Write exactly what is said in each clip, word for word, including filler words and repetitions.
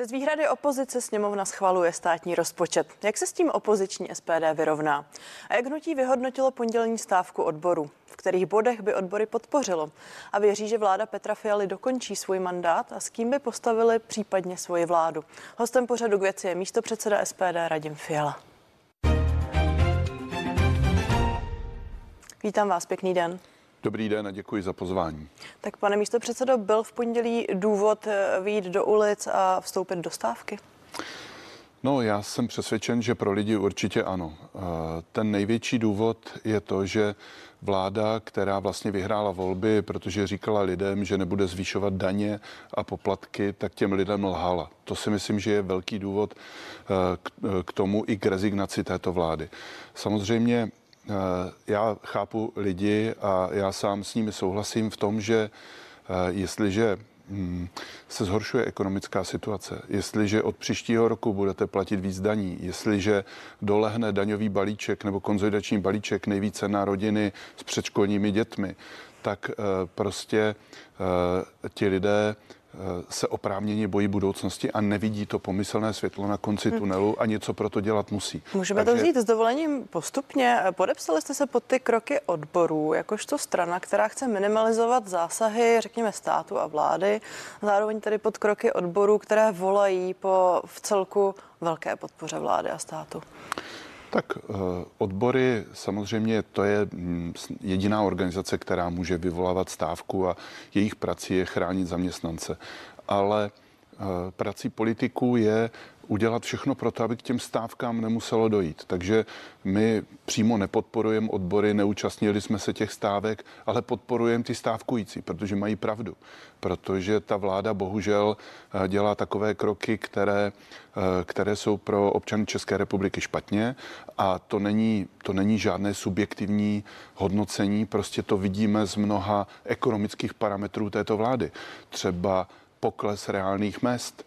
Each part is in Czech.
Přes výhrady opozice sněmovna schvaluje státní rozpočet. Jak se s tím opoziční S P D vyrovná? A jak hnutí vyhodnotilo pondělní stávku odboru? V kterých bodech by odbory podpořilo? A věří, že vláda Petra Fialy dokončí svůj mandát? A s kým by postavili případně svoji vládu? Hostem pořadu K věci je místopředseda S P D Radim Fiala. Vítám vás, pěkný den. Dobrý den a děkuji za pozvání. Tak pane místopředsedo, byl v pondělí důvod vyjít do ulic a vstoupit do stávky? No, já jsem přesvědčen, že pro lidi určitě ano. Ten největší důvod je to, že vláda, která vlastně vyhrála volby, protože říkala lidem, že nebude zvyšovat daně a poplatky, tak těm lidem lhala. To si myslím, že je velký důvod k tomu i k rezignaci této vlády. Samozřejmě já chápu lidi a já sám s nimi souhlasím v tom, že jestliže se zhoršuje ekonomická situace, jestliže od příštího roku budete platit víc daní, jestliže dolehne daňový balíček nebo konsolidační balíček nejvíce na rodiny s předškolními dětmi, tak prostě ti lidé se oprávněně bojí budoucnosti a nevidí to pomyslné světlo na konci tunelu a něco pro to dělat musí. Můžeme Takže... to vzít s dovolením postupně. Podepsali jste se pod ty kroky odborů, jakožto strana, která chce minimalizovat zásahy, řekněme, státu a vlády, zároveň tedy pod kroky odborů, které volají po v celku velké podpoře vlády a státu. Tak odbory, samozřejmě to je jediná organizace, která může vyvolávat stávku a jejich prací je chránit zaměstnance. Ale prací politiků je udělat všechno pro to, aby k těm stávkám nemuselo dojít. Takže my přímo nepodporujeme odbory, neúčastnili jsme se těch stávek, ale podporujeme ty stávkující, protože mají pravdu. Protože ta vláda bohužel dělá takové kroky, které, které jsou pro občany České republiky špatně a to není, to není žádné subjektivní hodnocení, prostě to vidíme z mnoha ekonomických parametrů této vlády. Třeba pokles reálných mezd,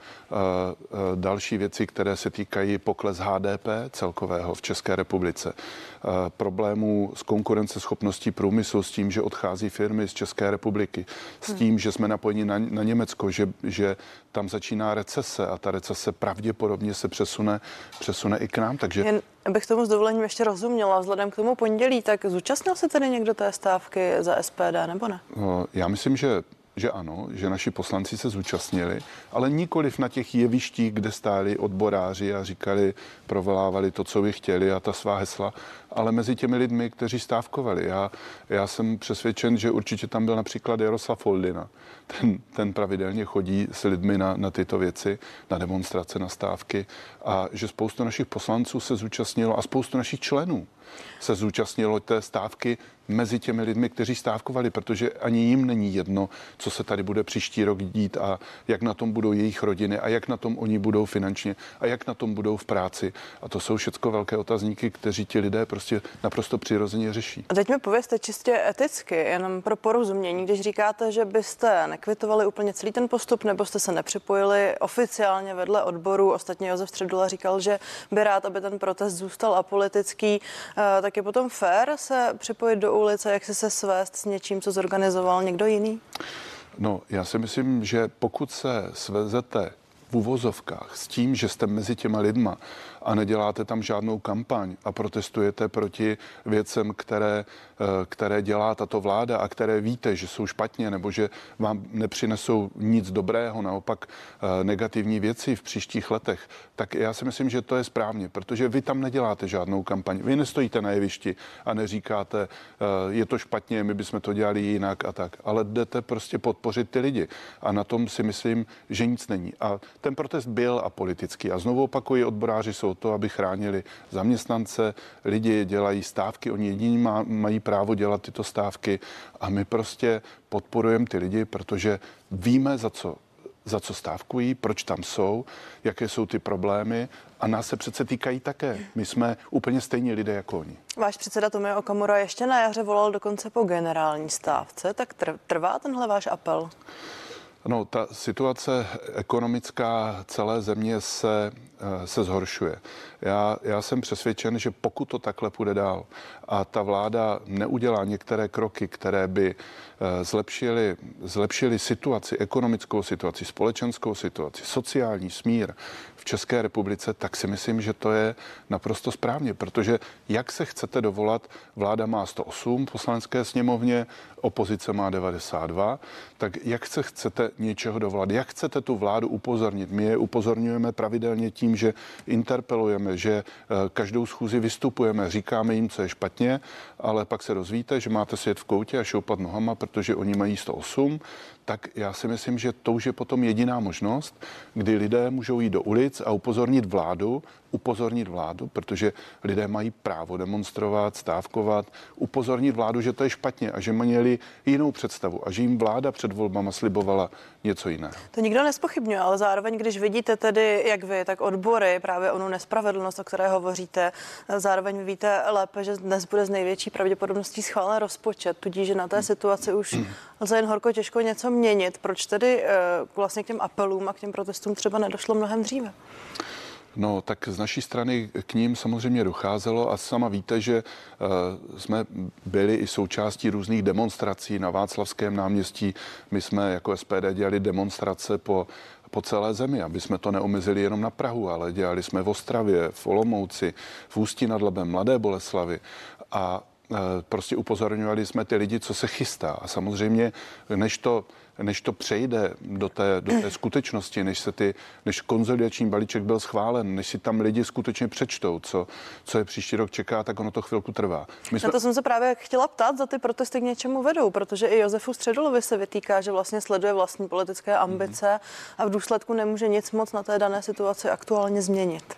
další věci, které se týkají pokles H D P celkového v České republice, problémů s konkurenceschopností průmyslu, s tím, že odchází firmy z České republiky, s tím, že jsme napojeni na, na Německo, že, že tam začíná recese a ta recese pravděpodobně se přesune, přesune i k nám. Takže... Jen abych tomu s dovolením ještě rozuměla, vzhledem k tomu pondělí, tak zúčastnil se tedy někdo té stávky za S P D nebo ne? Já myslím, že že ano, že naši poslanci se zúčastnili, ale nikoliv na těch jevištích, kde stáli odboráři a říkali, provolávali to, co by chtěli a ta svá hesla, ale mezi těmi lidmi, kteří stávkovali. Já, já jsem přesvědčen, že určitě tam byl například Jaroslav Oldina. Ten, ten pravidelně chodí s lidmi na, na tyto věci, na demonstrace, na stávky a že spoustu našich poslanců se zúčastnilo a spoustu našich členů se zúčastnilo té stávky mezi těmi lidmi, kteří stávkovali, protože ani jim není jedno, co se tady bude příští rok dít a jak na tom budou jejich rodiny a jak na tom oni budou finančně a jak na tom budou v práci. A to jsou všechno velké otazníky, kteří ti lidé prostě naprosto přirozeně řeší. A teď mi povězte čistě eticky, jenom pro porozumění, když říkáte, že byste nekvitovali úplně celý ten postup nebo jste se nepřipojili oficiálně vedle odboru. Ostatně Josef Středula říkal, že by rád, aby ten protest zůstal apolitický, tak je potom fér se připojit do ulice, jak se se svést s něčím, co zorganizoval někdo jiný? No, já si myslím, že pokud se svezete v uvozovkách s tím, že jste mezi těma lidma a neděláte tam žádnou kampaň a protestujete proti věcem, které, které dělá tato vláda a které víte, že jsou špatně nebo že vám nepřinesou nic dobrého, naopak negativní věci v příštích letech, tak já si myslím, že to je správně, protože vy tam neděláte žádnou kampaň. Vy nestojíte na jevišti a neříkáte, je to špatně, my bychom to dělali jinak a tak, ale jdete prostě podpořit ty lidi a na tom si myslím, že nic není. A ten protest byl apolitický a znovu opakuji, odboráři jsou to, aby chránili zaměstnance, lidi dělají stávky, oni jediní mají právo dělat tyto stávky a my prostě podporujeme ty lidi, protože víme, za co, za co stávkují, proč tam jsou, jaké jsou ty problémy a nás se přece týkají také. My jsme úplně stejní lidé jako oni. Váš předseda Tomio Okamura ještě na jaře volal dokonce po generální stávce, tak trvá tenhle váš apel? No, ta situace ekonomická celé země se se zhoršuje. Já, já jsem přesvědčen, že pokud to takhle půjde dál a ta vláda neudělá některé kroky, které by zlepšily, zlepšily situaci, ekonomickou situaci, společenskou situaci, sociální smír v České republice, tak si myslím, že to je naprosto správně, protože jak se chcete dovolat, vláda má sto osm v Poslanecké sněmovně, opozice má devadesát dva, tak jak se chcete něčeho dovolat, jak chcete tu vládu upozornit? My je upozorňujeme pravidelně tím, že interpelujeme, že každou schůzi vystupujeme, říkáme jim, co je špatně, ale pak se dozvíte, že máte sedět v koutě a šoupat nohama, protože oni mají sto osm, tak já si myslím, že to už je potom jediná možnost, kdy lidé můžou jít do ulic a upozornit vládu, upozornit vládu, protože lidé mají právo demonstrovat, stávkovat, upozornit vládu, že to je špatně a že měli jinou představu a že jim vláda před volbama slibovala něco jiného. To nikdo nespochybňuje, ale zároveň, když vidíte tedy, jak vy, tak odbory, právě onu nespravedlnost, o které hovoříte, zároveň víte lépe, že dnes bude z největší pravděpodobností schválen rozpočet, tudíž že na té situaci už lze jen horko těžko něco měnit. Proč tedy vlastně k těm apelům a k těm protestům třeba nedošlo mnohem dříve? No, tak z naší strany k ním samozřejmě docházelo a sama víte, že uh, jsme byli i součástí různých demonstrací na Václavském náměstí. My jsme jako S P D dělali demonstrace po po celé zemi, aby jsme to neomezili jenom na Prahu, ale dělali jsme v Ostravě, v Olomouci, v Ústí nad Labem, Mladé Boleslavi a uh, prostě upozorňovali jsme ty lidi, co se chystá. A samozřejmě, než to než to přejde do té, do té skutečnosti, než se ty, než konzolidační balíček byl schválen, než si tam lidi skutečně přečtou, co, co je příští rok čeká, tak ono to chvilku trvá. My jsme... Na to jsem se právě chtěla ptát, za ty protesty k něčemu vedou, protože i Josefu Středulovi se vytýká, že vlastně sleduje vlastní politické ambice mm-hmm. a v důsledku nemůže nic moc na té dané situaci aktuálně změnit.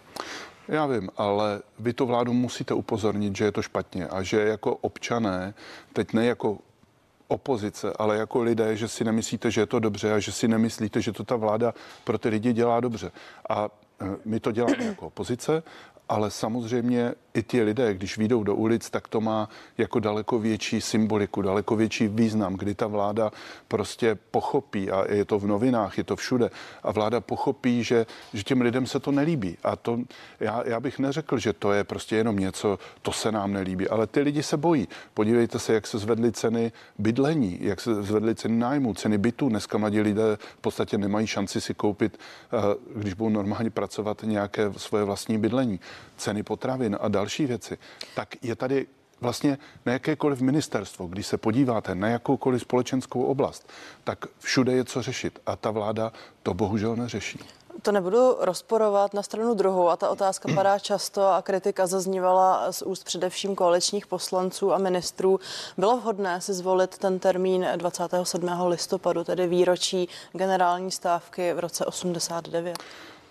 Já vím, ale vy tu vládu musíte upozornit, že je to špatně a že jako občané, teď ne jako opozice, ale jako lidé, že si nemyslíte, že je to dobře a že si nemyslíte, že to ta vláda pro ty lidi dělá dobře. A my to děláme jako opozice, ale samozřejmě i ti lidé, když vyjdou do ulic, tak to má jako daleko větší symboliku, daleko větší význam, kdy ta vláda prostě pochopí, a je to v novinách, je to všude, a vláda pochopí, že, že těm lidem se to nelíbí. A to já, já bych neřekl, že to je prostě jenom něco, to se nám nelíbí, ale ty lidi se bojí. Podívejte se, jak se zvedly ceny bydlení, jak se zvedly ceny nájmu, ceny bytů. Dneska mladí lidé v podstatě nemají šanci si koupit, když budou normálně pracovat, nějaké svoje vlastní bydlení. Ceny potravin a další věci, tak je tady vlastně na jakékoliv ministerstvo, když se podíváte na jakoukoliv společenskou oblast, tak všude je co řešit a ta vláda to bohužel neřeší. To nebudu rozporovat na stranu druhou a ta otázka padá často a kritika zaznívala z úst především koaličních poslanců a ministrů. Bylo vhodné si zvolit ten termín dvacátého sedmého listopadu, tedy výročí generální stávky v roce osmdesát devět?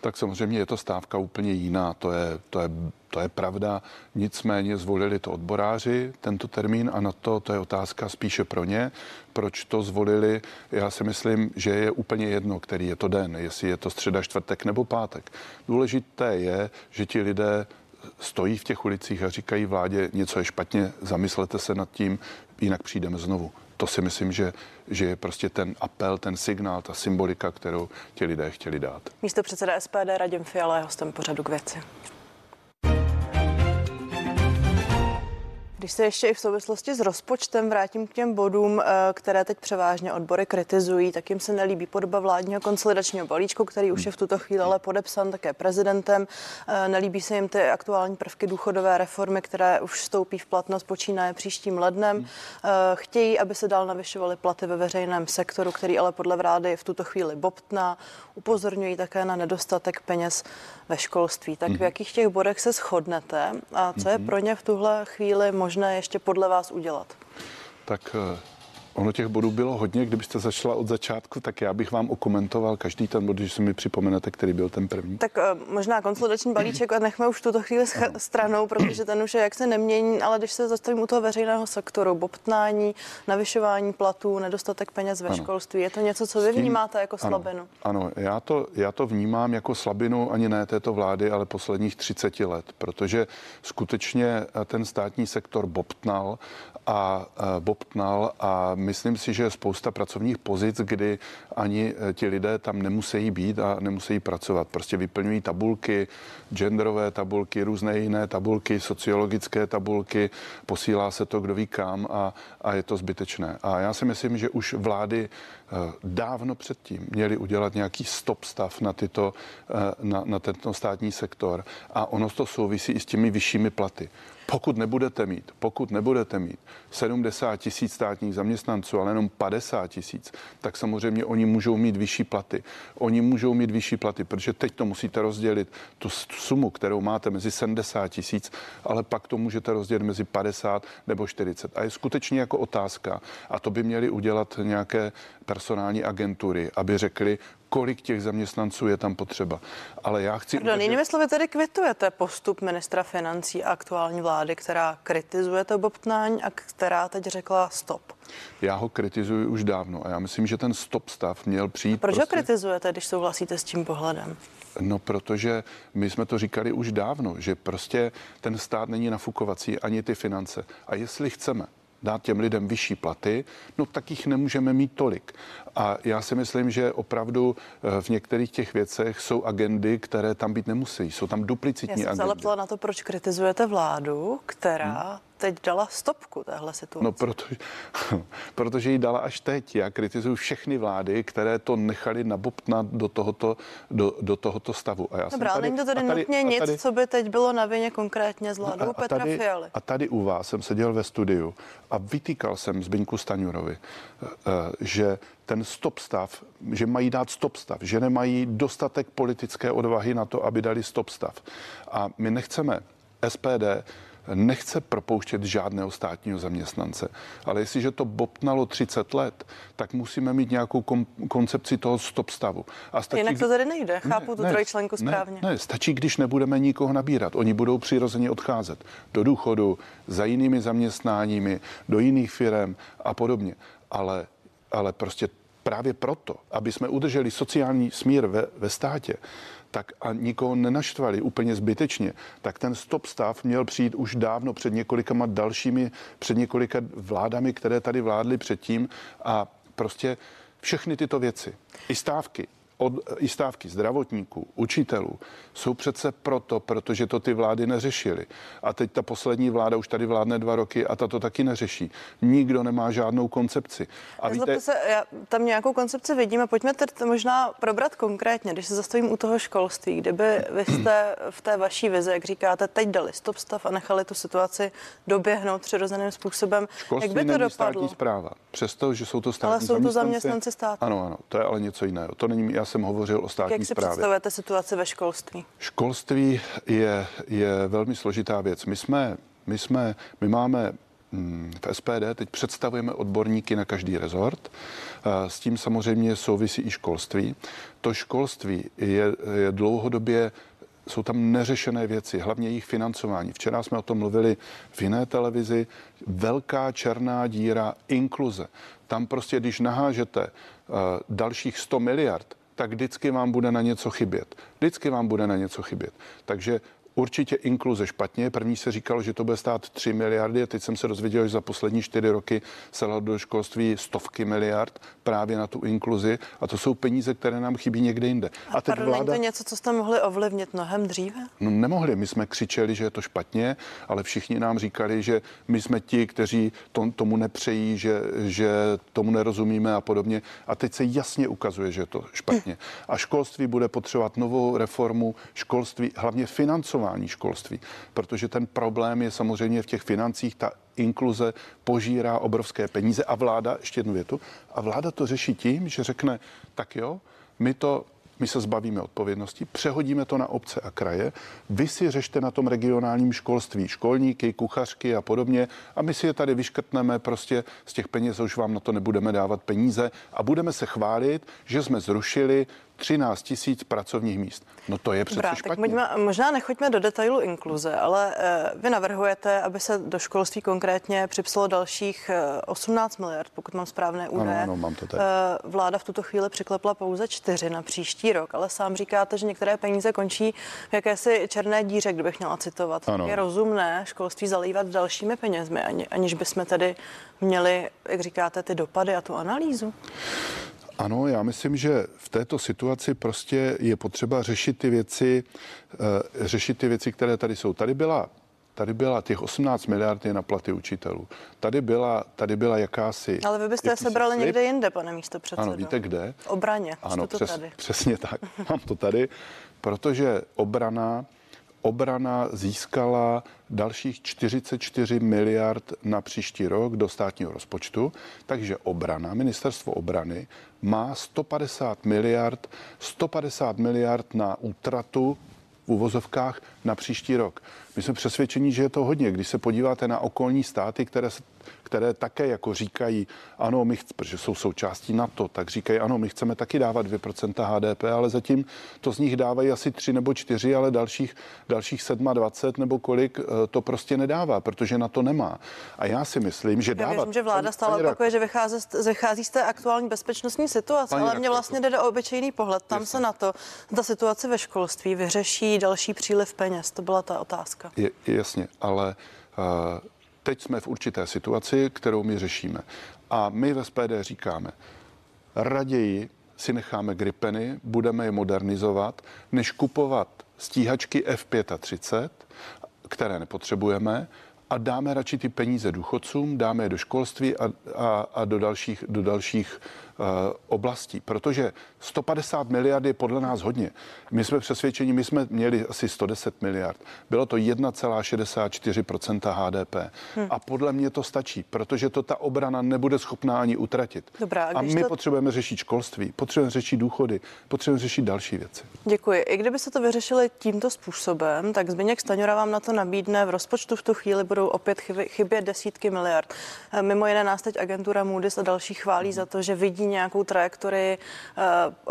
Tak samozřejmě je to stávka úplně jiná, to je, to je, to je pravda. Nicméně zvolili to odboráři, tento termín, a na to, to je otázka spíše pro ně. Proč to zvolili? Já si myslím, že je úplně jedno, který je to den, jestli je to středa, čtvrtek nebo pátek. Důležité je, že ti lidé stojí v těch ulicích a říkají vládě, něco je špatně, zamyslete se nad tím, jinak přijdeme znovu. To si myslím, že, že je prostě ten apel, ten signál, ta symbolika, kterou ti lidé chtěli dát. Místopředseda S P D Radim Fiala je hostem pořadu K věci. Když se ještě i v souvislosti s rozpočtem vrátím k těm bodům, které teď převážně odbory kritizují, tak jim se nelíbí podoba vládního konsolidačního balíčku, který už je v tuto chvíli ale podepsán také prezidentem. Nelíbí se jim ty aktuální prvky důchodové reformy, které už vstoupí v platnost, počínaje příštím lednem. Chtějí, aby se dál navyšovaly platy ve veřejném sektoru, který ale podle vlády v tuto chvíli bobtná. Upozorňují také na nedostatek peněz ve školství. Tak v jakých těch bodech se shodnete a co je pro ně v tuhle chvíli možné? Možné ještě podle vás udělat? Tak ono těch bodů bylo hodně. Kdybyste začala od začátku, tak já bych vám okomentoval každý ten bod, když si mi připomenete, který byl ten první. Tak možná konsolidační balíček a nechme už tuto chvíli sch- stranou, protože ten už je, jak se nemění, ale když se zastavím u toho veřejného sektoru, bobtnání, navyšování platů, nedostatek peněz ve ano. školství, je to něco, co vy tím vnímáte jako ano, slabinu? Ano, já to, já to vnímám jako slabinu ani ne této vlády, ale posledních třicet let, protože skutečně ten státní sektor bobtnal a bobtnal a myslím si, že je spousta pracovních pozic, kdy ani ti lidé tam nemusí být a nemusí pracovat. Prostě vyplňují tabulky, genderové tabulky, různé jiné tabulky, sociologické tabulky, posílá se to kdo ví kam a, a je to zbytečné. A já si myslím, že už vlády dávno předtím měly udělat nějaký stop stav na, tyto, na, na tento státní sektor a ono to souvisí i s těmi vyššími platy. Pokud nebudete mít, pokud nebudete mít sedmdesát tisíc státních zaměstnanců, ale jenom padesát tisíc, tak samozřejmě oni můžou mít vyšší platy. Oni můžou mít vyšší platy, protože teď to musíte rozdělit, tu sumu, kterou máte mezi sedmdesát tisíc, ale pak to můžete rozdělit mezi padesát nebo čtyřicet. A je skutečně jako otázka. A to by měly udělat nějaké personální agentury, aby řekli, kolik těch zaměstnanců je tam potřeba. Ale já chci... Pardon, udělat... jinými slovy tedy kvitujete postup ministra financí a aktuální vlády, která kritizuje to bobtnání a která teď řekla stop. Já ho kritizuji už dávno a já myslím, že ten stop stav měl přijít... A proč prostě... ho kritizujete, když souhlasíte s tím pohledem? No, protože my jsme to říkali už dávno, že prostě ten stát není nafukovací ani ty finance. A jestli chceme dát těm lidem vyšší platy, no tak jich nemůžeme mít tolik. A já si myslím, že opravdu v některých těch věcech jsou agendy, které tam být nemusí. Jsou tam duplicitní agendy. Já jsem se ale ptala na to, proč kritizujete vládu, která... Hmm. teď dala stopku téhle situaci. No, proto, protože ji dala až teď. Já kritizuju všechny vlády, které to nechali nabobtnat do tohoto, do, do tohoto stavu. A já Dobrá, jsem tady, není to tady, tady nutně nic, tady, co by teď bylo na vině konkrétně s vládou Petra tady, Fialy. A tady u vás jsem seděl ve studiu a vytýkal jsem Zbyňku Staňurovi, že ten stop stav, že mají dát stop stav, že nemají dostatek politické odvahy na to, aby dali stop stav. A my nechceme, S P D nechce propouštět žádného státního zaměstnance. Ale jestliže to bobtnalo třicet let, tak musíme mít nějakou kom- koncepci toho stop stavu. A stačí, jinak to tady nejde, chápu ne, tu ne, trojčlenku správně. Ne, ne, stačí, když nebudeme nikoho nabírat. Oni budou přirozeně odcházet do důchodu, za jinými zaměstnáními, do jiných firem a podobně. Ale, ale prostě právě proto, aby jsme udrželi sociální smír ve, ve státě, tak a nikoho nenaštvali úplně zbytečně, tak ten stop stav měl přijít už dávno před několikama dalšími, před několika vládami, které tady vládly předtím a prostě všechny tyto věci, i stávky, od, i stávky zdravotníků, učitelů, jsou přece proto, protože to ty vlády neřešily. A teď ta poslední vláda už tady vládne dva roky a ta to taky neřeší. Nikdo nemá žádnou koncepci. A víte... se, já tam nějakou koncepci vidím a pojďme tedy možná probrat konkrétně, když se zastavím u toho školství, kdyby vy jste v té vaší vizi, jak říkáte, teď dali stop stav a nechali tu situaci doběhnout přirozeným způsobem. Školství jak by to dopadlo? Zpráva, přesto, že jsou to státní ale jsou to zaměstnanci státu. Ano, ano, to je ale něco jiného. To není já jsem hovořil o státní správě. Jak si správě. Představujete situaci ve školství? Školství je, je velmi složitá věc. My jsme, my jsme, my máme v S P D, teď představujeme odborníky na každý rezort. S tím samozřejmě souvisí i školství. To školství je, je dlouhodobě jsou tam neřešené věci, hlavně jejich financování. Včera jsme o tom mluvili v jiné televizi. Velká černá díra inkluze. Tam prostě, když nahážete uh, dalších sto miliard, tak vždycky vám bude na něco chybět. Vždycky vám bude na něco chybět. Takže určitě inkluze špatně. První se říkalo, že to bude stát tři miliardy a teď jsem se dozvěděl, že za poslední čtyři roky se dalo do školství stovky miliard právě na tu inkluzi a to jsou peníze, které nám chybí někde jinde. A, a teď pardon, vláda... není to něco, co jste mohli ovlivnit mnohem dříve? No nemohli, my jsme křičeli, že je to špatně, ale všichni nám říkali, že my jsme ti, kteří to, tomu nepřejí, že, že tomu nerozumíme a podobně. A teď se jasně ukazuje, že je to špatně. A školství bude potřebovat novou reformu školství, hlavně financování školství, protože ten problém je samozřejmě v těch financích, ta inkluze požírá obrovské peníze a vláda, ještě jednu větu, a vláda to řeší tím, že řekne, tak jo, my to, my se zbavíme odpovědnosti, přehodíme to na obce a kraje, vy si řešte na tom regionálním školství, školníky, kuchařky a podobně a my si je tady vyškrtneme prostě z těch peněz, už vám na to nebudeme dávat peníze a budeme se chválit, že jsme zrušili třináct tisíc pracovních míst. No to je přece Brá, špatně. Pojďme, možná nechoďme do detailu inkluze, ale vy navrhujete, aby se do školství konkrétně připsalo dalších osmnáct miliard, pokud mám správné údaje. Ano, ano, mám to tak. Vláda v tuto chvíli přiklepla pouze čtyři na příští rok, ale sám říkáte, že některé peníze končí v jakési černé díře, kdybych měla citovat. Ano. Je rozumné školství zalívat dalšími penězmi, ani, aniž bychom tedy měli, jak říkáte, ty dopady a tu analýzu. Ano, já myslím, že v této situaci prostě je potřeba řešit ty věci, řešit ty věci, které tady jsou. Tady byla, tady byla těch osmnáct miliard na platy učitelů. Tady byla, tady byla jakási... Ale vy byste sebrali slib někde jinde, pane místopředsedo. Ano, víte kde? V obraně. Ano, přes, tady. přesně tak. Mám to tady, protože obrana... Obrana získala dalších čtyřicet čtyři miliard na příští rok do státního rozpočtu, takže obrana, ministerstvo obrany má sto padesát miliard na útratu v uvozovkách na příští rok. My jsme přesvědčeni, že je to hodně. Když se podíváte na okolní státy, které, které také jako říkají, ano, my chceme, protože jsou součástí NATO, tak říkají, ano, my chceme taky dávat dvě procenta H D P, ale zatím to z nich dávají asi tři nebo čtyři, ale dalších, dalších dvacet sedm nebo kolik to prostě nedává, protože NATO nemá. A já si myslím, že dávat... Já věřím, že vláda stále opakuje, že vychází, vychází z té aktuální bezpečnostní situace, ale mě vlastně jde o obyčejný pohled. Tam se na to, ta situace ve školství vyřeší další příliv peněz. To byla ta otázka. Je, jasně, ale uh, teď jsme v určité situaci, kterou my řešíme. A my v S P D říkáme, raději si necháme Gripeny, budeme je modernizovat, než kupovat stíhačky F třicet pět, které nepotřebujeme, a dáme radši ty peníze důchodcům, dáme je do školství a, a, a do dalších, do dalších uh, oblastí, protože sto padesát miliard je podle nás hodně. My jsme přesvědčeni, my jsme měli asi sto deset miliard. Bylo to jedna celá šedesát čtyři procenta H D P. Hmm. A podle mě to stačí, protože to ta obrana nebude schopná ani utratit. Dobrá, a my to... potřebujeme řešit školství, potřebujeme řešit důchody, potřebujeme řešit další věci. Děkuji. I kdyby se to vyřešili tímto způsobem, tak Zbyněk Staňura vám na to nabídne. V rozpočtu v tu chvíli budou opět chybět desítky miliard. Mimo jiné nás teď agentura Moody's a další chválí za to, že vidí nějakou trajektorii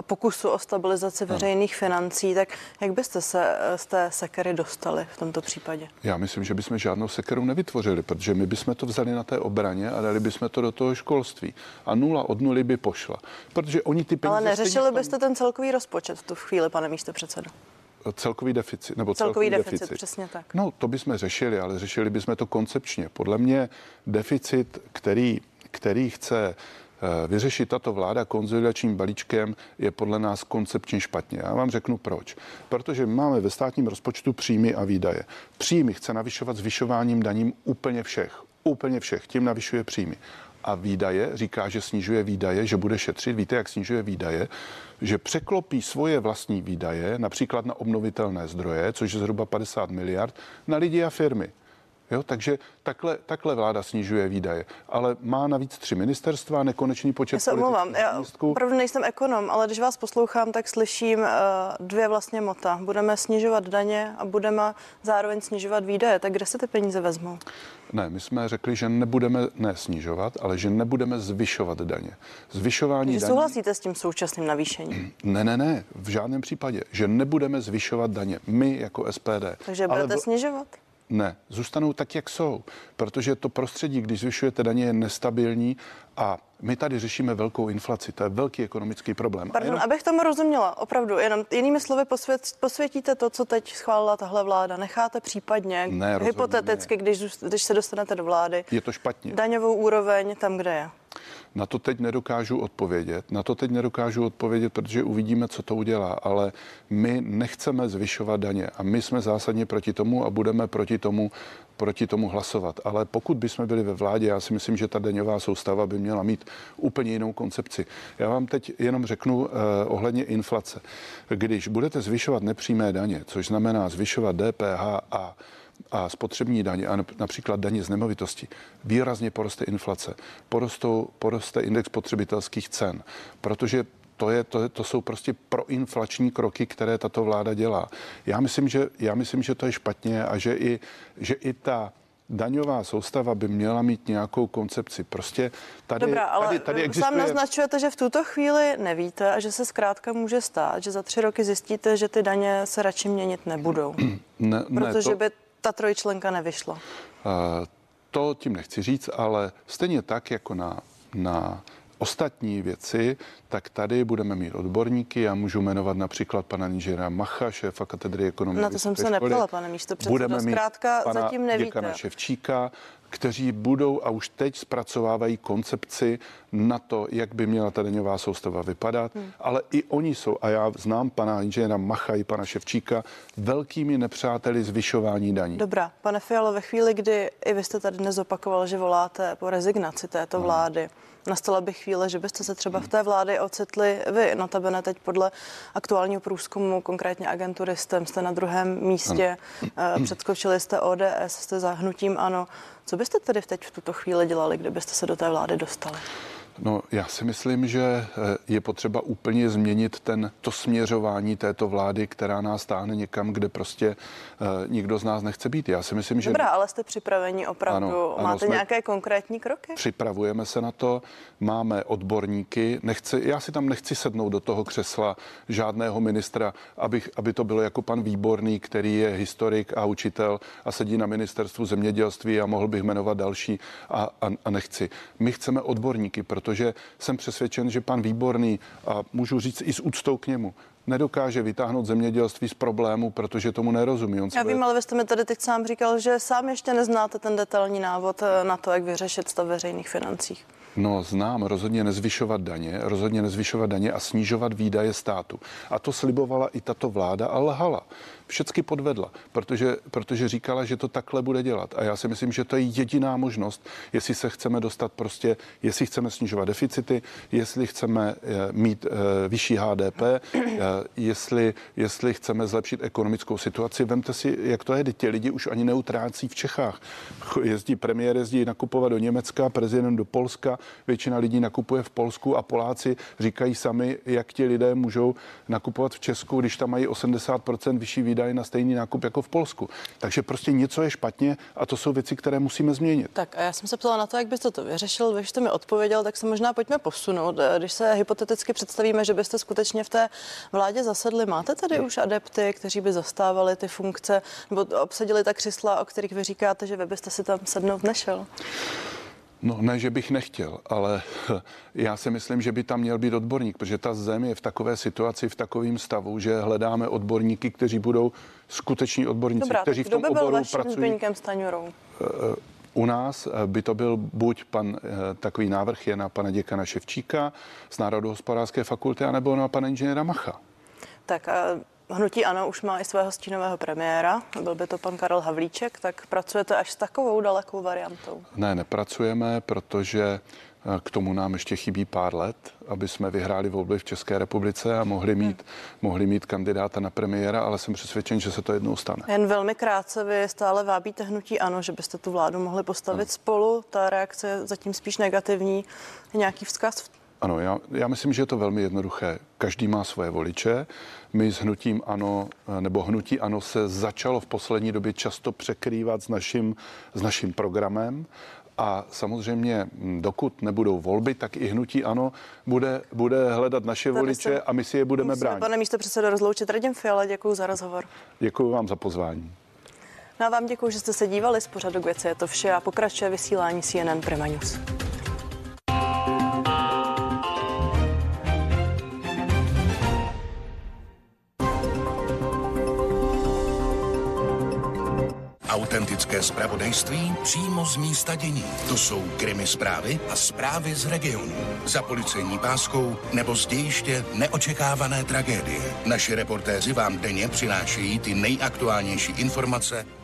pokusu o stabilizaci veřejných financí. Tak jak byste se z té sekery dostali v tomto případě? Já myslím, že bychom žádnou sekeru nevytvořili, protože my bychom to vzali na té obraně a dali bychom to do toho školství. A nula od nuly by pošla. Protože oni ty peníze... Ale neřešili byste ten celkový rozpočet v tu chvíli, pane místopředsedo? Celkový deficit, nebo celkový, celkový deficit, deficit, přesně tak. No, to bychom řešili, ale řešili bychom to koncepčně. Podle mě deficit, který, který chce vyřešit tato vláda konsolidačním balíčkem, je podle nás koncepčně špatně. Já vám řeknu proč. Protože máme ve státním rozpočtu příjmy a výdaje. Příjmy chce navyšovat zvyšováním daním úplně všech. Úplně všech, tím navyšuje příjmy. A výdaje, říká, že snižuje výdaje, že bude šetřit. Víte, jak snižuje výdaje? Že překlopí svoje vlastní výdaje, například na obnovitelné zdroje, což je zhruba padesát miliard, na lidi a firmy. Jo, takže takhle, takhle vláda snižuje výdaje, ale má navíc tři ministerstva, nekonečný počet politických náměstků. Já se omlouvám, já opravdu nejsem ekonom, ale když vás poslouchám, tak slyším uh, dvě vlastně mota. Budeme snižovat daně a budeme zároveň snižovat výdaje, tak kde se ty peníze vezmou? Ne, my jsme řekli, že nebudeme ne snižovat, ale že nebudeme zvyšovat daně. Zvyšování daní... Souhlasíte s tím současným navýšením? Ne, ne, ne, v žádném případě, že nebudeme zvyšovat daně, my jako S P D. Takže ale budete v... snižovat? Ne, zůstanou tak, jak jsou, protože to prostředí, když zvyšujete daně, je nestabilní a my tady řešíme velkou inflaci, to je velký ekonomický problém. Pardon, jenom... abych tomu rozuměla, opravdu, jenom jinými slovy posvět, posvětíte to, co teď schválila tahle vláda, necháte případně, ne, hypoteticky, když, když se dostanete do vlády, je to špatně. Daňovou úroveň tam, kde je. Na to teď nedokážu odpovědět, na to teď nedokážu odpovědět, protože uvidíme, co to udělá, ale my nechceme zvyšovat daně a my jsme zásadně proti tomu a budeme proti tomu, proti tomu hlasovat. Ale pokud bychom byli ve vládě, já si myslím, že ta daňová soustava by měla mít úplně jinou koncepci. Já vám teď jenom řeknu eh, ohledně inflace. Když budete zvyšovat nepřímé daně, což znamená zvyšovat D P H a a spotřební daně a například daně z nemovitosti, výrazně poroste inflace, porostou, poroste index spotřebitelských cen, protože to, je, to, to jsou prostě proinflační kroky, které tato vláda dělá. Já myslím, že, já myslím, že to je špatně a že i, že i ta daňová soustava by měla mít nějakou koncepci. Prostě tady, Dobrá, ale tady, tady existuje... Sám naznačujete, že v tuto chvíli nevíte a že se zkrátka může stát, že za tři roky zjistíte, že ty daně se radši měnit nebudou. Ne, protože ne, to... by ta trojčlenka nevyšla. Uh, to tím nechci říct, ale stejně tak jako na... na ostatní věci, tak tady budeme mít odborníky. Já můžu jmenovat například pana inženýra Macha, šéfa katedry ekonomiky. Na to jsem se neptala, pane místopředsedo, zkrátka zatím nevíte. Děkana Ševčíka, kteří budou a už teď zpracovávají koncepci na to, jak by měla ta daňová soustava vypadat, hmm. ale i oni jsou, a já znám pana inženýra Macha i pana Ševčíka, velkými nepřáteli zvyšování daní. Dobrá, pane Fialo, ve chvíli, kdy i vy jste tady dnes opakoval, že voláte po rezignaci této hmm. vlády, nastala by chvíle, že byste se třeba v té vládě ocitli vy. Notabene teď podle aktuálního průzkumu, konkrétně agentury S T E M, jste na druhém místě, ano. Předskočili jste O D S, jste za hnutím ANO. Co byste tedy teď v tuto chvíli dělali, kdybyste se do té vlády dostali? No, já si myslím, že je potřeba úplně změnit ten, to směřování této vlády, která nás táhne někam, kde prostě uh, nikdo z nás nechce být. Já si myslím, že... Dobrá, ale jste připraveni opravdu? Ano, ano, máte nějaké konkrétní kroky? Připravujeme se na to, máme odborníky. Nechci, já si tam nechci sednout do toho křesla žádného ministra, abych, aby to bylo jako pan Výborný, který je historik a učitel a sedí na ministerstvu zemědělství a mohl bych jmenovat další a, a, a nechci. My chceme odborníky, protože jsem přesvědčen, že pan Výborný, a můžu říct i s úctou k němu, nedokáže vytáhnout zemědělství z problému, protože tomu nerozumí. On Já vím, bude... ale vy jste mi tady teď sám říkal, že sám ještě neznáte ten detailní návod na to, jak vyřešit stav veřejných financí. No, znám, rozhodně nezvyšovat daně, rozhodně nezvyšovat daně a snižovat výdaje státu. A to slibovala i tato vláda a lhala. Všecky podvedla, protože, protože říkala, že to takhle bude dělat. A já si myslím, že to je jediná možnost, jestli se chceme dostat prostě, jestli chceme snižovat deficity, jestli chceme mít vyšší H D P, jestli, jestli chceme zlepšit ekonomickou situaci. Vemte si, jak to je, ti lidi už ani neutrácí v Čechách. Jezdí premiér, jezdí nakupovat do Německa, prezident do Polska, většina lidí nakupuje v Polsku a Poláci říkají sami, jak ti lidé můžou nakupovat v Česku, když tam mají osmdesát procent vyšší výdaje na stejný nákup jako v Polsku. Takže prostě něco je špatně a to jsou věci, které musíme změnit. Tak a já jsem se ptala na to, jak byste to vyřešil. Vy jste mi odpověděl, tak se možná pojďme posunout. Když se hypoteticky představíme, že byste skutečně v té vládě zasedli, máte tady už adepty, kteří by zastávali ty funkce nebo obsadili ta křesla, o kterých vy říkáte, že vy byste si tam sednout nešel? No ne, že bych nechtěl, ale já si myslím, že by tam měl být odborník, protože ta zem je v takové situaci, v takovém stavu, že hledáme odborníky, kteří budou skuteční odborníci, Dobrá, kteří v tom oboru pracují. Dobrá, kdo by byl vaším Zbyňkem Staňurou? U nás by to byl buď pan, takový návrh je na pana děkana Ševčíka z Národohospodářské fakulty, anebo na pana inženýra Macha. Tak a... Hnutí ANO už má i svého stínového premiéra, byl by to pan Karel Havlíček, tak pracujete až s takovou dalekou variantou? Ne, nepracujeme, protože k tomu nám ještě chybí pár let, aby jsme vyhráli volby v České republice a mohli mít, hmm. mohli mít kandidáta na premiéra, ale jsem přesvědčen, že se to jednou stane. Jen velmi krátce, vy stále vábíte hnutí ANO, že byste tu vládu mohli postavit hmm. spolu, ta reakce je zatím spíš negativní, nějaký vzkaz? Ano, já, já myslím, že je to velmi jednoduché. Každý má svoje voliče. My s hnutím ANO, nebo hnutí ANO se začalo v poslední době často překrývat s naším, s naším programem. A samozřejmě, dokud nebudou volby, tak i hnutí ANO bude, bude hledat naše Tady voliče a my si je budeme bránit. Pane místopředsedo, rozloučit. Radim Fiala, děkuji za rozhovor. Děkuji vám za pozvání. No a vám děkuji, že jste se dívali. Z pořadu K věci je to vše a pokračuje vysílání C N N Prima News. Autentické zpravodajství přímo z místa dění. To jsou krimi zprávy a zprávy z regionu. Za policejní páskou nebo z dějiště neočekávané tragédie. Naši reportéři vám denně přinášejí ty nejaktuálnější informace